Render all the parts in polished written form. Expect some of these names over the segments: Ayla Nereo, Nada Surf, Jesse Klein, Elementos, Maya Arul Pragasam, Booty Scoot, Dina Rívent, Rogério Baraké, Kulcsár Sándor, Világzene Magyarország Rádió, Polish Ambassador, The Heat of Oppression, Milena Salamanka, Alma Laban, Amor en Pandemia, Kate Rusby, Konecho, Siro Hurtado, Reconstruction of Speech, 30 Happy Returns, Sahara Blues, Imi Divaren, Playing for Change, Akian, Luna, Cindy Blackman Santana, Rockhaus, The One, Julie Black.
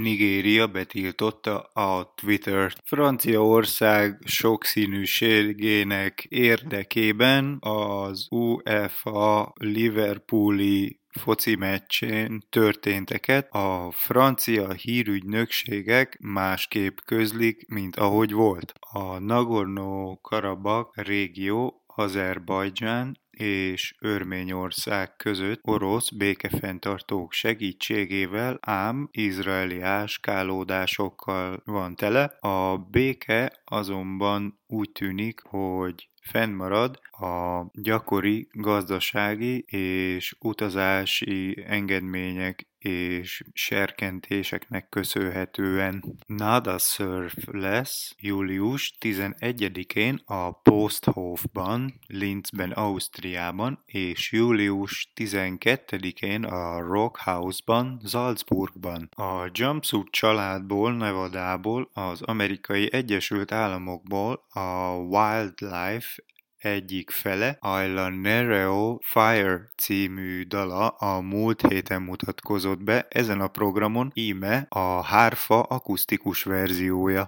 Nigéria betiltotta a Twittert. Franciaország sokszínűségének érdekében az UEFA Liverpooli foci meccsén történteket a francia hírügynökségek másképp közlik, mint ahogy volt. A Nagorno-Karabakh régió Azerbajdzsán és Örményország között orosz békefenntartók segítségével, ám izraeli áskálódásokkal van tele. A béke azonban úgy tűnik, hogy fennmarad a gyakori gazdasági és utazási engedmények és serkentéseknek köszönhetően. Nada Surf lesz július 11-én a Posthofban, Linzben, Ausztriában, és július 12-én a Rockhausban, Salzburgban. A Jumpsuit családból, Nevadából, az Amerikai Egyesült Államokból a Wildlife egyik fele, Ayla Nereo Fire című dala a múlt héten mutatkozott be ezen a programon, íme a hárfa akusztikus verziója.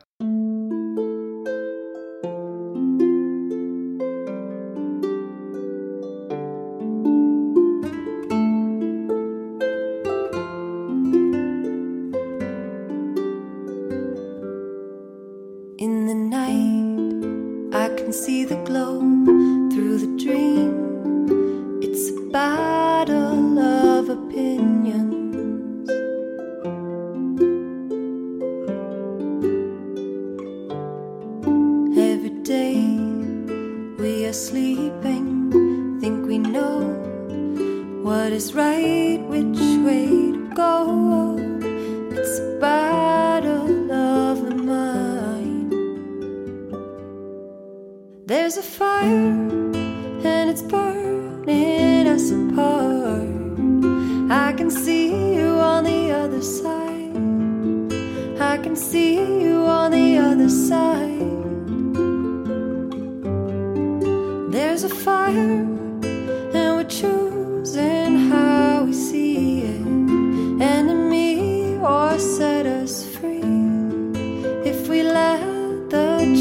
Fire, and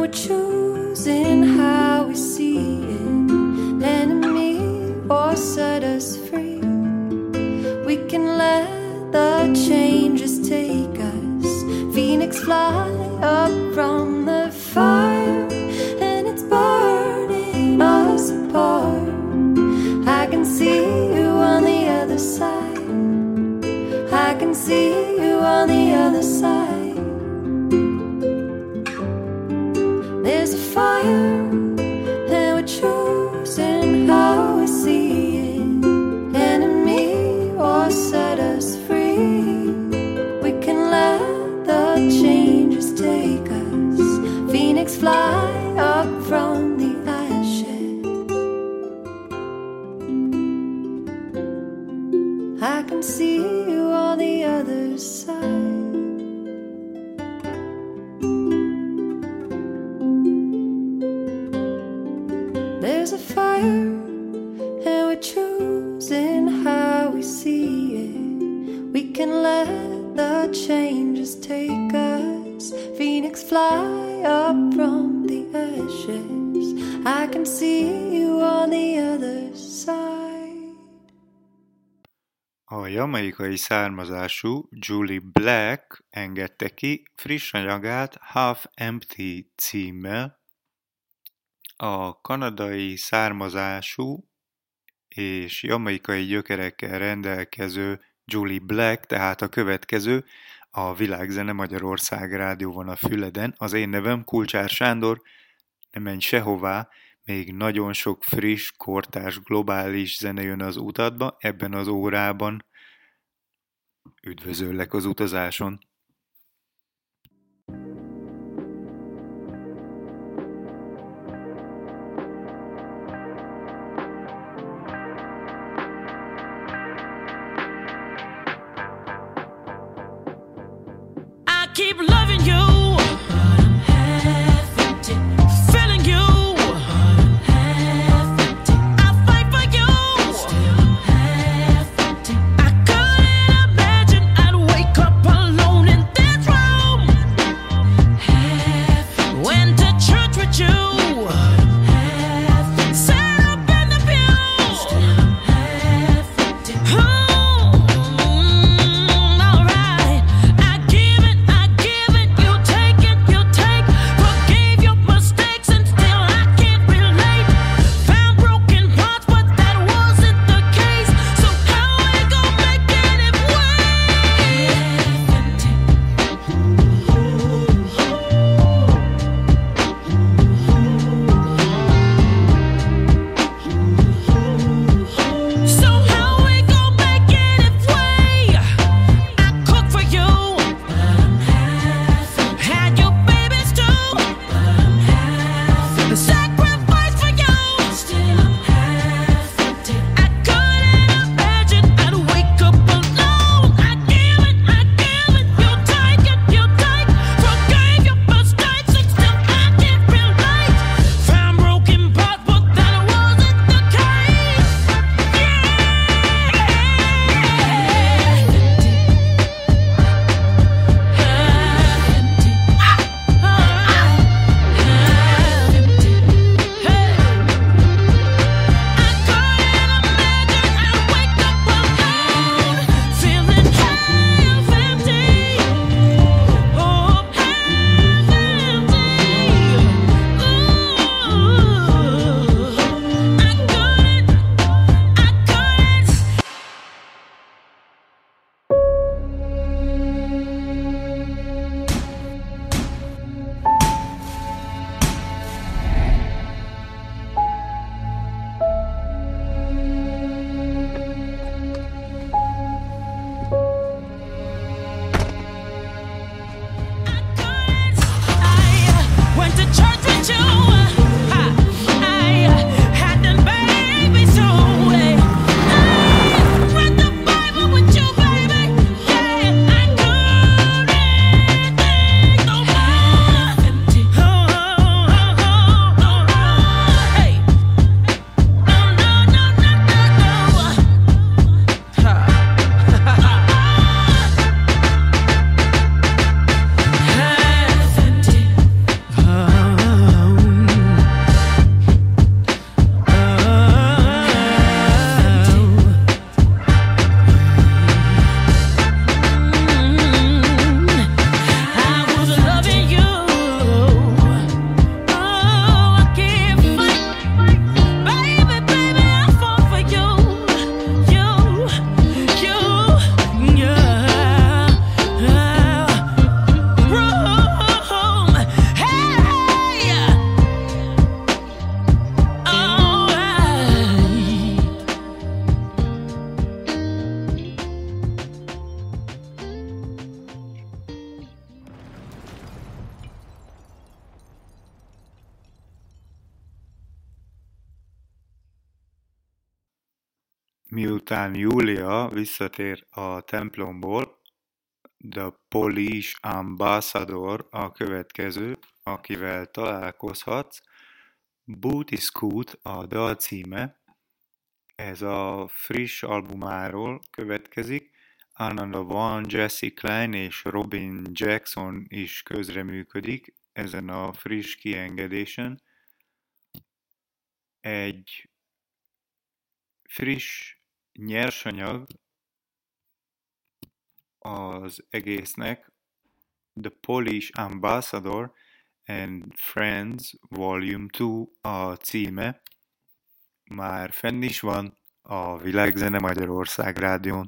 we're choosing how we see it. can let the changes take us. Phoenix, fly up from the ashes. I can see you on the other side. A jamaikai származású Julie Black engedte ki friss anyagát Half Empty címmel. A kanadai származású és jamaikai gyökerekkel rendelkező Julie Black, tehát a következő, a Világzene Magyarország Rádió van a füleden. Az én nevem Kulcsár Sándor, ne menj sehová, még nagyon sok friss, kortárs, globális zene jön az utadba ebben az órában. Üdvözöllek az utazáson! Keep loving you, but I'm half empty. Feeling you, but I'm half empty. I fight for you, still I'm half empty. I couldn't imagine I'd wake up alone in this room, half empty. Went to church with you, but I'm half empty. Sat up in the pew, still I'm half empty. Miután Júlia visszatér a templomból, The Polish Ambassador a következő, akivel találkozhatsz. Booty Scoot a dal címe. Ez a friss albumáról következik, Alma Laban, Jesse Klein és Robin Jackson is közreműködik ezen a friss kiengedésen. Egy friss nyersanyag az egésznek, The Polish Ambassador and Friends Volume 2 a címe. Már fenn is van a Világzene Magyarország Rádión.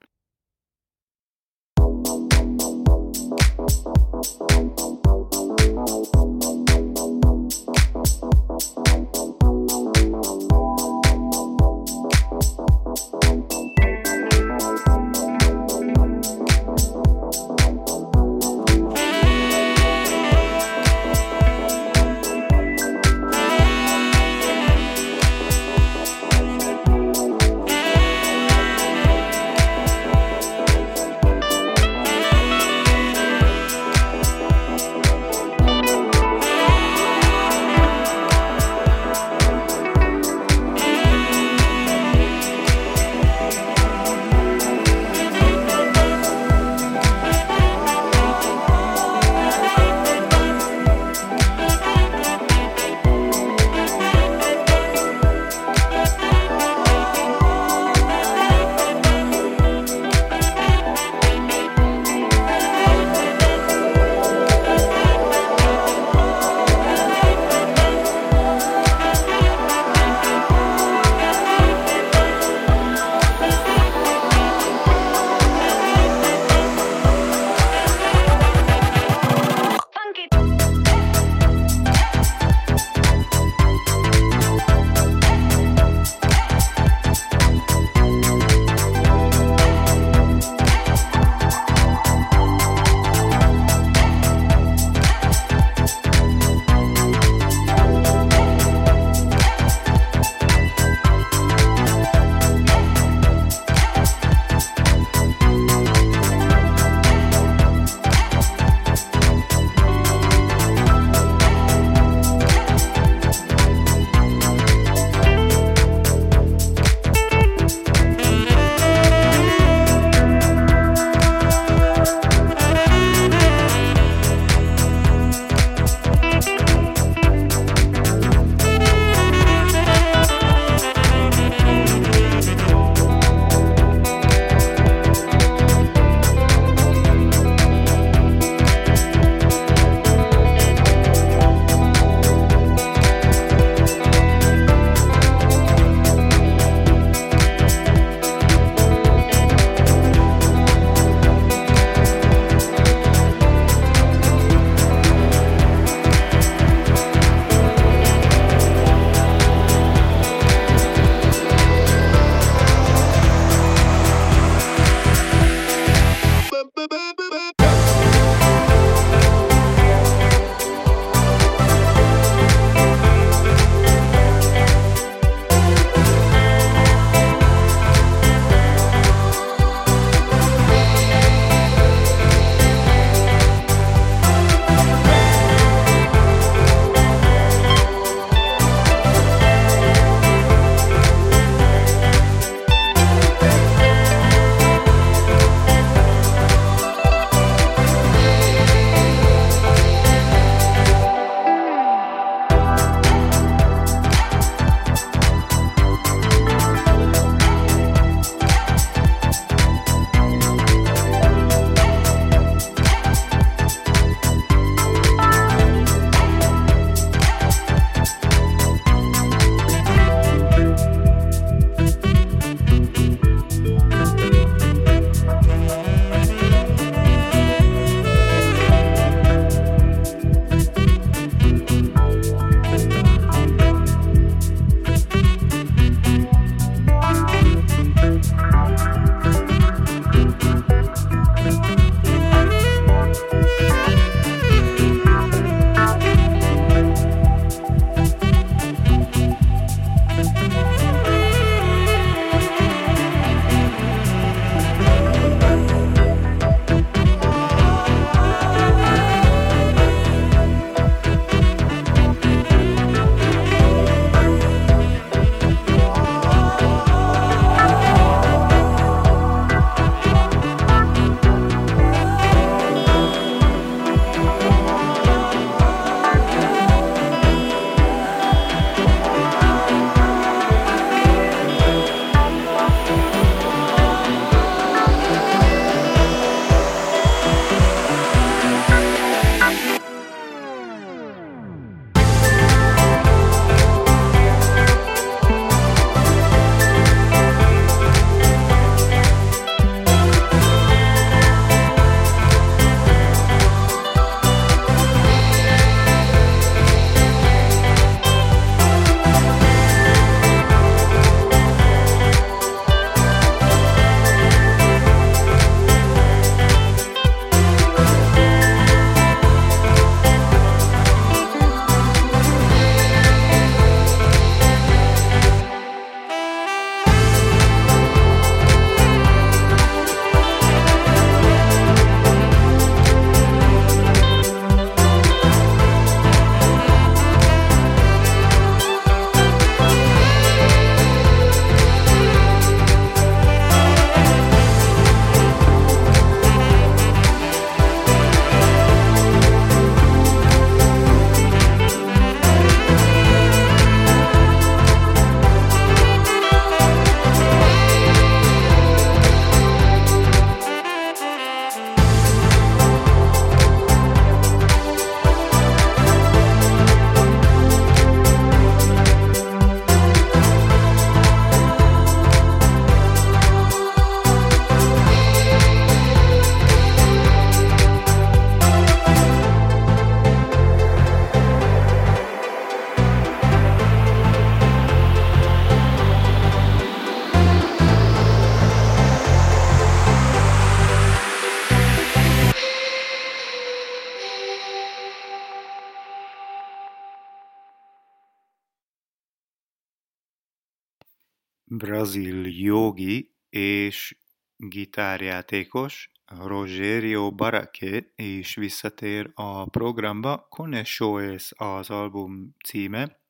brazil jogi és gitárjátékos Rogério Baraké is visszatér a programba. Konecho és az album címe,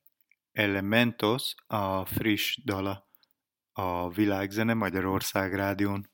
Elementos a friss dala a Világzene Magyarország Rádión.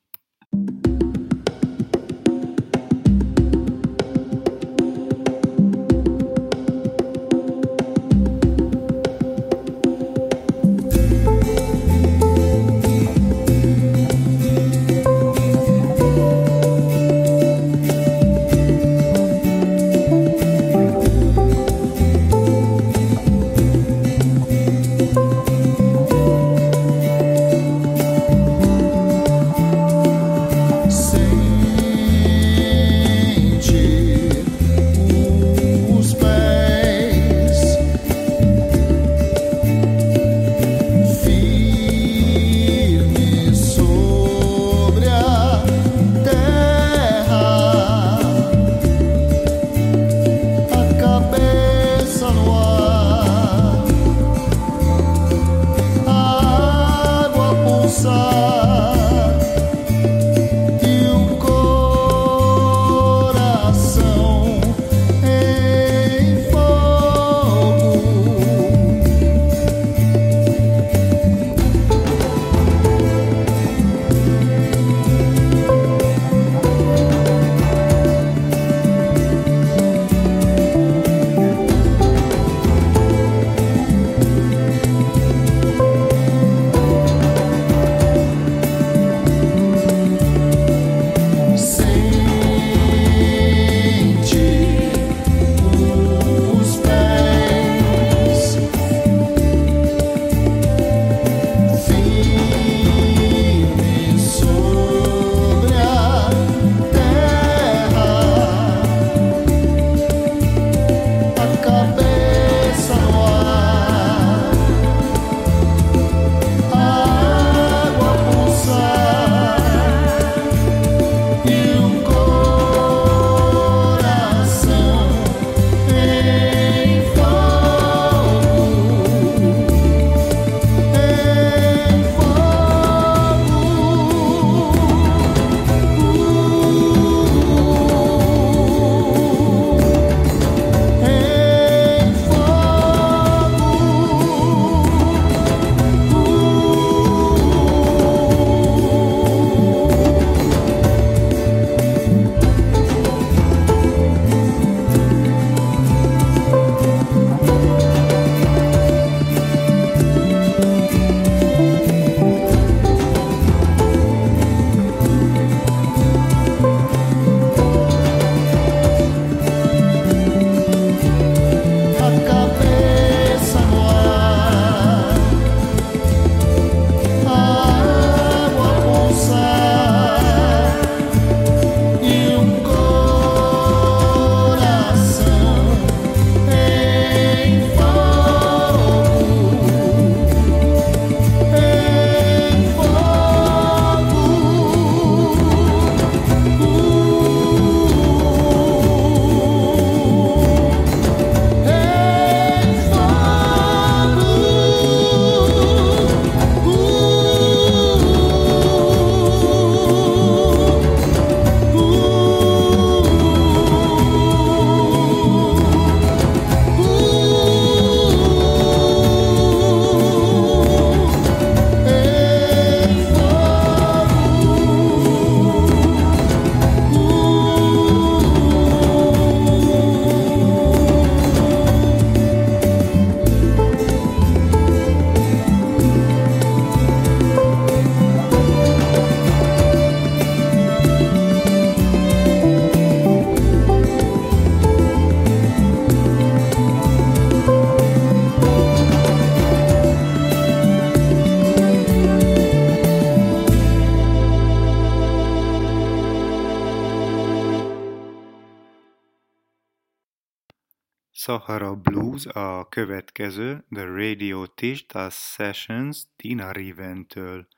Sahara Blues a következő, The Radio Tisztás Sessions Dina Ríventől.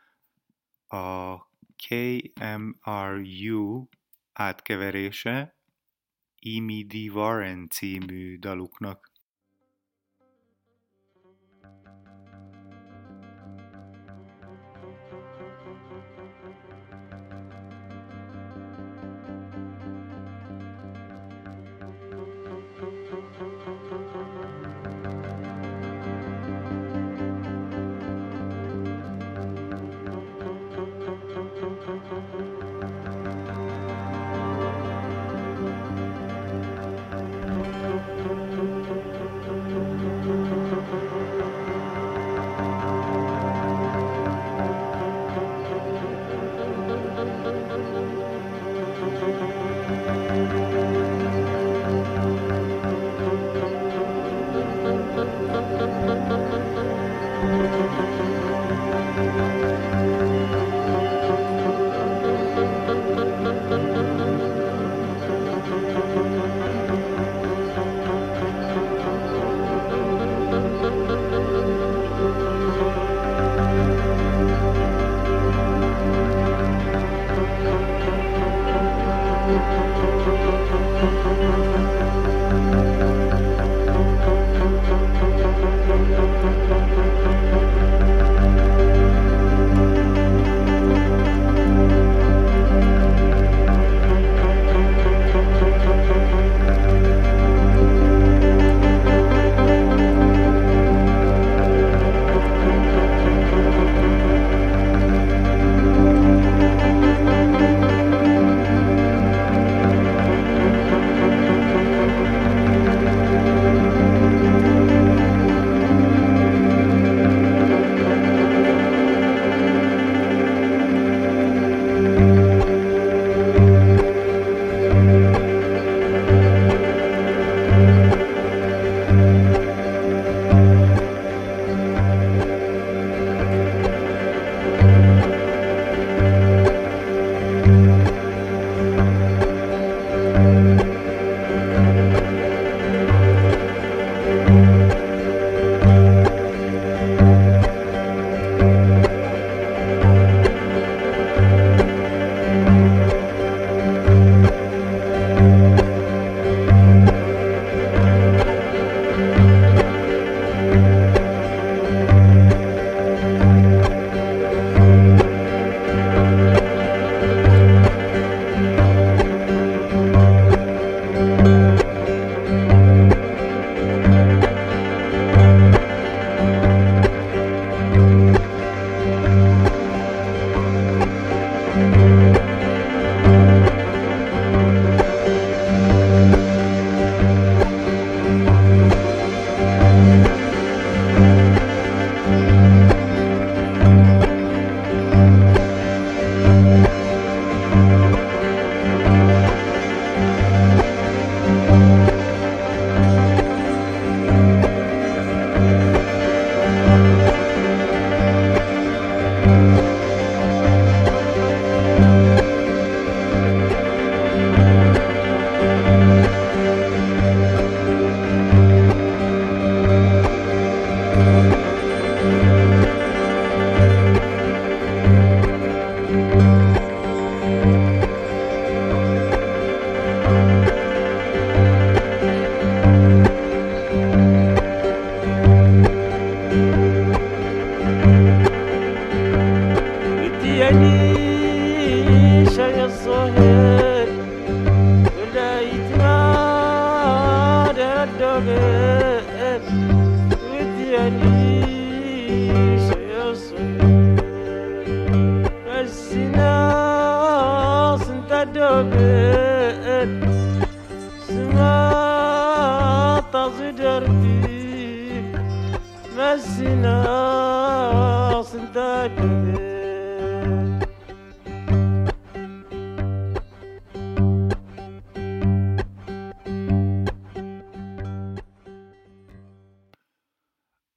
A KMRU átkeverése Imi Divaren című daluknak.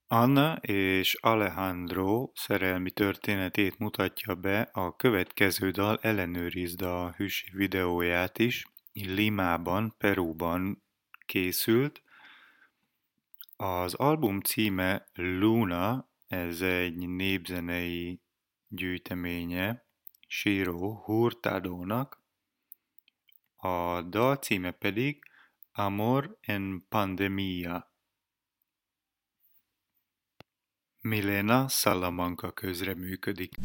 Anna és Alejandro szerelmi történetét mutatja be a következő dal, ellenőrizd a hűsi videóját is. Limában, Perúban készült. Az album címe Luna, ez egy népzenei gyűjteménye Siro Hurtadónak. A dal címe pedig Amor en Pandemia. Milena Salamanka közreműködik.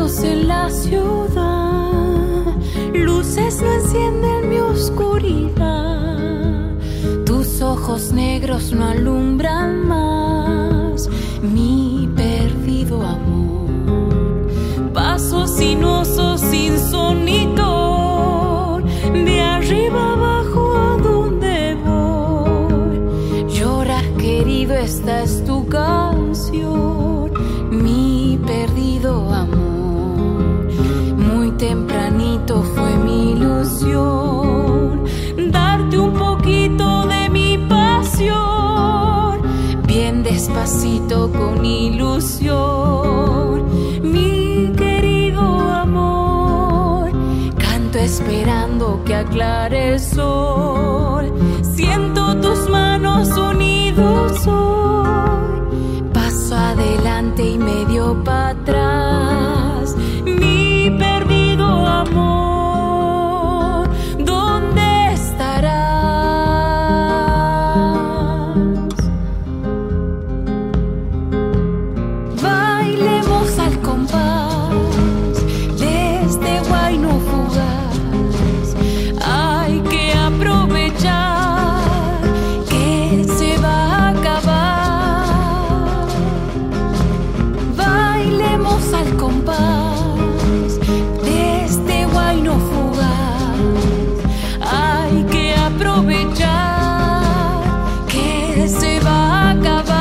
Dios en la ciudad, luces no encienden mi oscuridad, tus ojos negros no alumbran más mi perdido amor, pasos sinuosos sin sonido, de arriba abajo a donde voy, lloras querido, esta es tu canción, mi perdido amor, muy tempranito fue mi ilusión, darte un poquito de mi pasión, bien despacito con ilusión, mi querido amor, canto esperando que aclare el sol, siento tus manos unidos hoy, adelante y medio para atrás, mi perdido amor, ¿dónde estarás? Bailemos al compás de este guayno fugaz, hay que aprovechar que se va a acabar. Al compás de este guayno fugaz, hay que aprovechar que se va a acabar.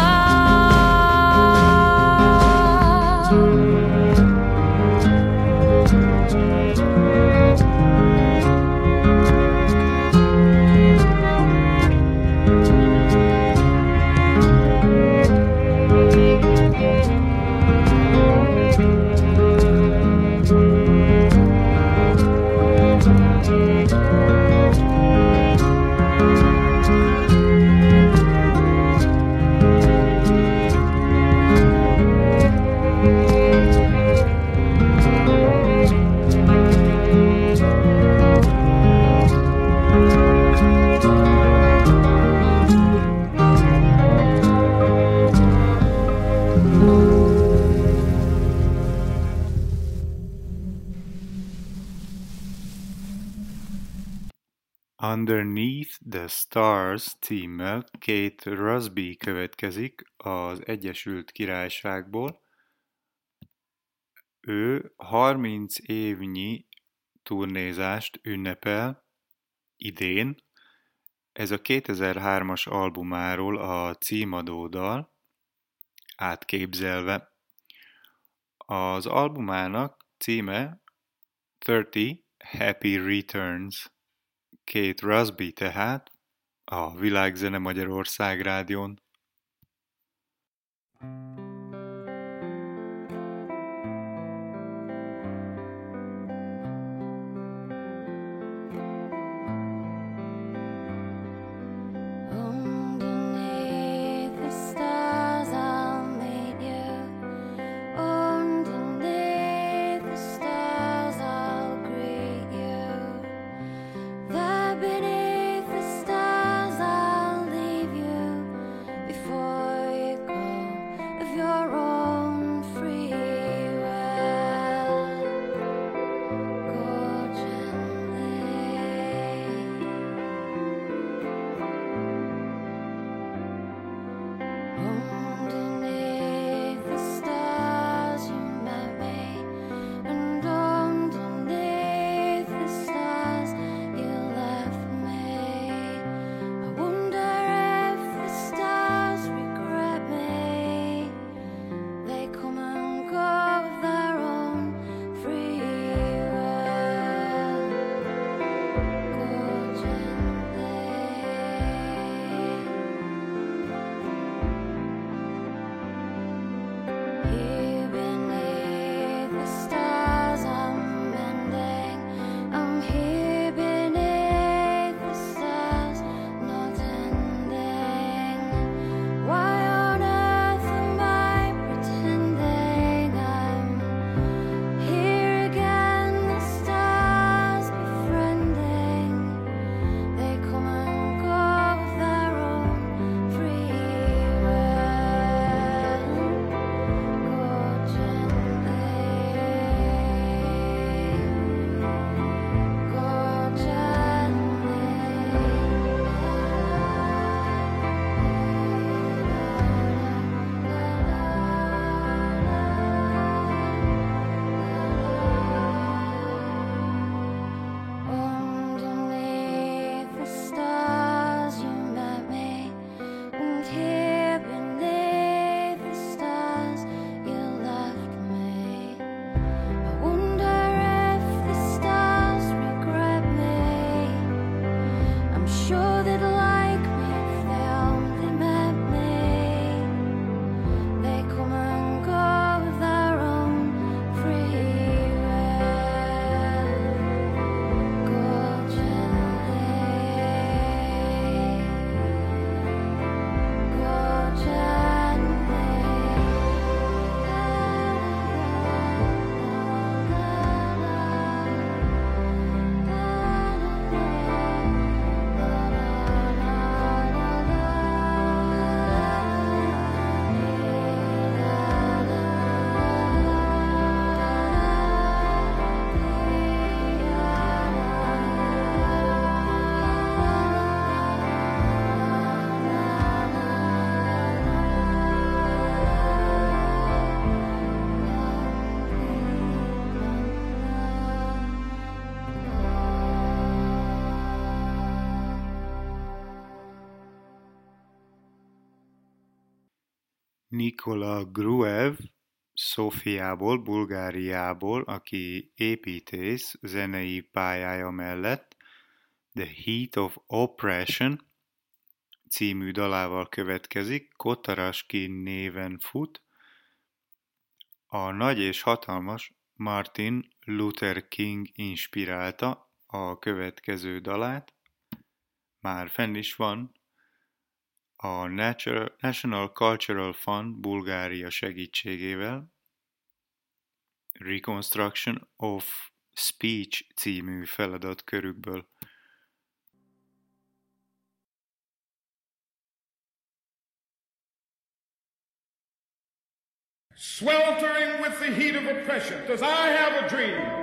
Underneath the Stars címmel Kate Rusby következik az Egyesült Királyságból. Ő 30 évnyi turnézást ünnepel idén. Ez a 2003-as albumáról a címadódal átképzelve. Az albumának címe 30 Happy Returns. Kate Rusby tehát a Világzene Magyarország Rádión. Your Nikola Gruev Szófiából, Bulgáriából, aki építész zenei pályája mellett The Heat of Oppression című dalával következik, Kotarasky néven fut. A nagy és hatalmas Martin Luther King inspirálta a következő dalát, már fenn is van, a National Cultural Fund Bulgaria segítségével, Reconstruction of Speech című feladatkörükből. Sweltering with the heat of oppression, does I have a dream?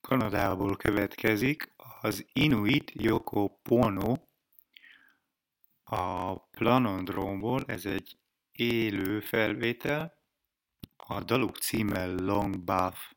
Kanadából következik az Inuit Yoko Pono a Planodromból, ez egy élő felvétel, A daluk címe Long Bath.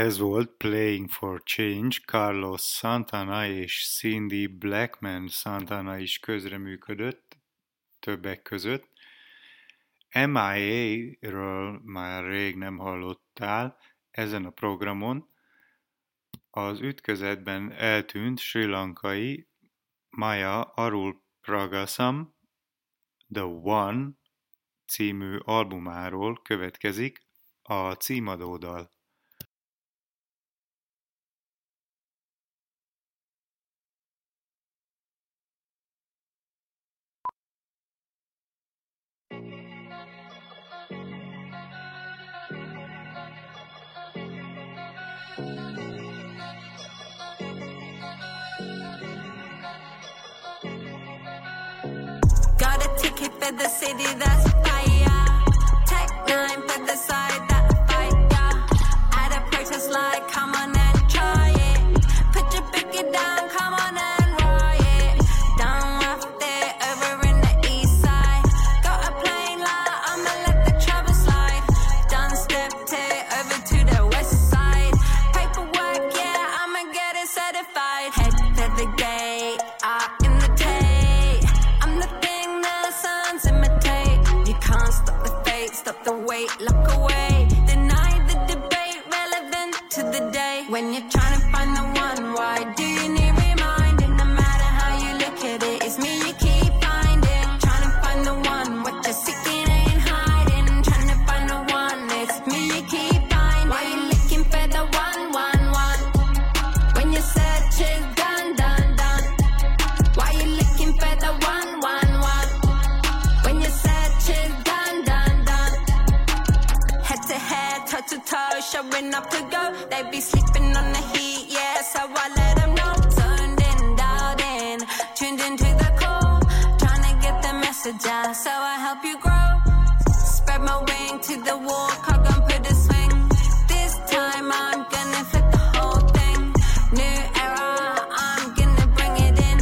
Ez volt Playing for Change, Carlos Santana és Cindy Blackman. Santana is közreműködött többek között. MIA-ről már rég nem hallottál ezen a programon. Az ütközetben eltűnt sri lankai Maya Arul Pragasam The One című albumáról következik a címadódal. Ticket for the city, that's fire. Tech nine for the side, that's fire. At a purchase like, come on and try it. Put your picket down, come on and ride it. Down off there, over in the east side. Got a plane line, I'ma let the travel slide. Done stepped it, over to the west side. Paperwork, yeah, I'ma get it certified. Head to the gate, up in the tape. I'm the thing that imitate. You can't stop the fate, stop the wait, look away. Deny the debate, relevant to the day. When you're trying to find the one, why do you need reminding? No matter how you look at it, it's me you keep finding. Trying to find the one, what you're seeking ain't hiding. Trying to find the one, it's me you keep finding. Why you looking for the one? When your search is done, done, done. Why you looking for the one? When your search is done, done, done. Head to head, toe to toe, showing up to go. They be sleeping on the heat, yeah, so I let them know. Zoned in, dialed in, tuned into the call. Trying to get the message out, so I help you grow. Spread my wing to the wall, cock and put a swing. This time I'm gonna flip the whole thing. New era, I'm gonna bring it in.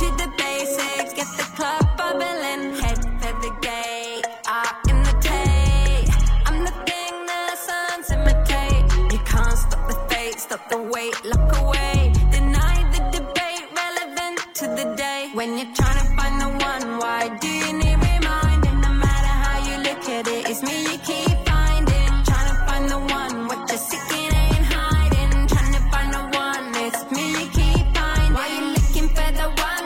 To the basics, get the club bubbling. Head for the gate, up in the tape. I'm the thing the sons imitate. You can't stop the fate, stop the wait, look away. Deny the debate, relevant to the day. When you're trying to find the one, why do you need reminding? No matter how you look at it, it's me you keep finding. Trying to find the one, what you're seeking ain't hiding. Trying to find the one, it's me you keep finding. Why you looking for the one?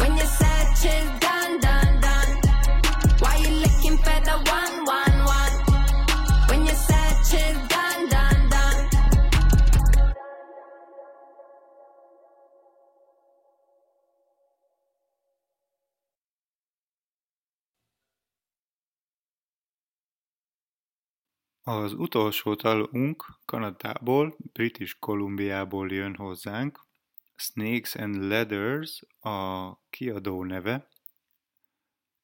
When your search is done, done, done. Why you looking for the one? When your search is done, done, done. Az utolsó dalunk Kanadából, British Columbiából jön hozzánk. Snakes and Ladders a kiadó neve.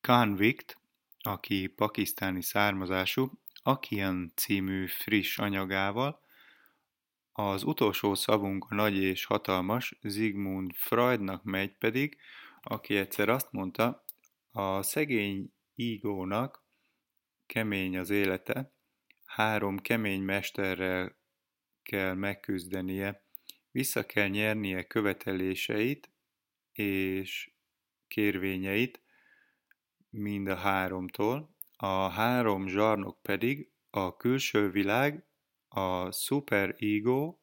Convict, aki pakisztáni származású, Akian című friss anyagával. Az utolsó szavunk a nagy és hatalmas Sigmund Freudnak megy pedig, aki egyszer azt mondta, a szegény ígónak kemény az élete, 3 kemény mesterrel kell megküzdenie, vissza kell nyernie követeléseit és kérvényeit mind a 3-tól, a 3 zsarnok pedig a külső világ, a szuperego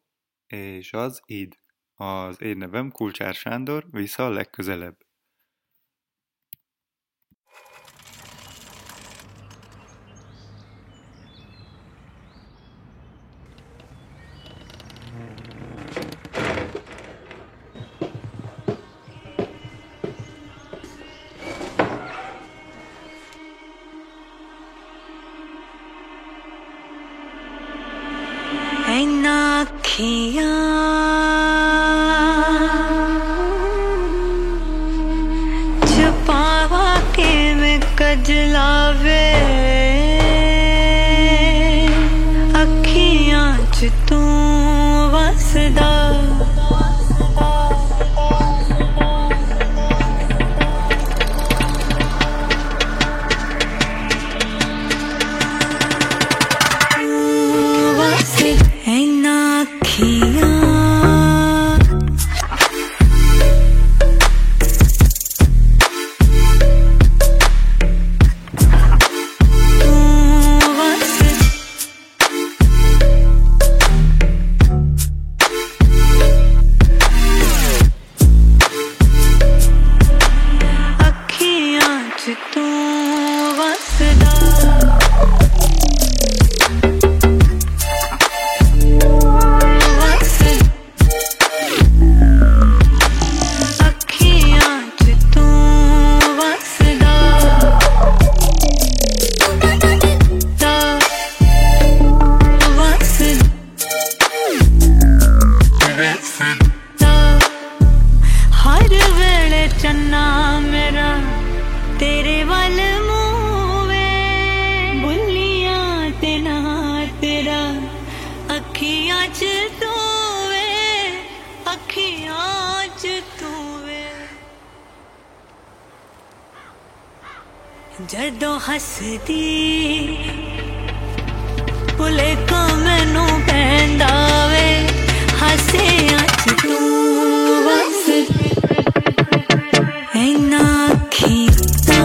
és az id. Az én nevem Kulcsár Sándor, vissza a legközelebb. See जदों हसदी भुलेखा मैनू पैंदा वे हसे अच तू बस इना खीता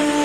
I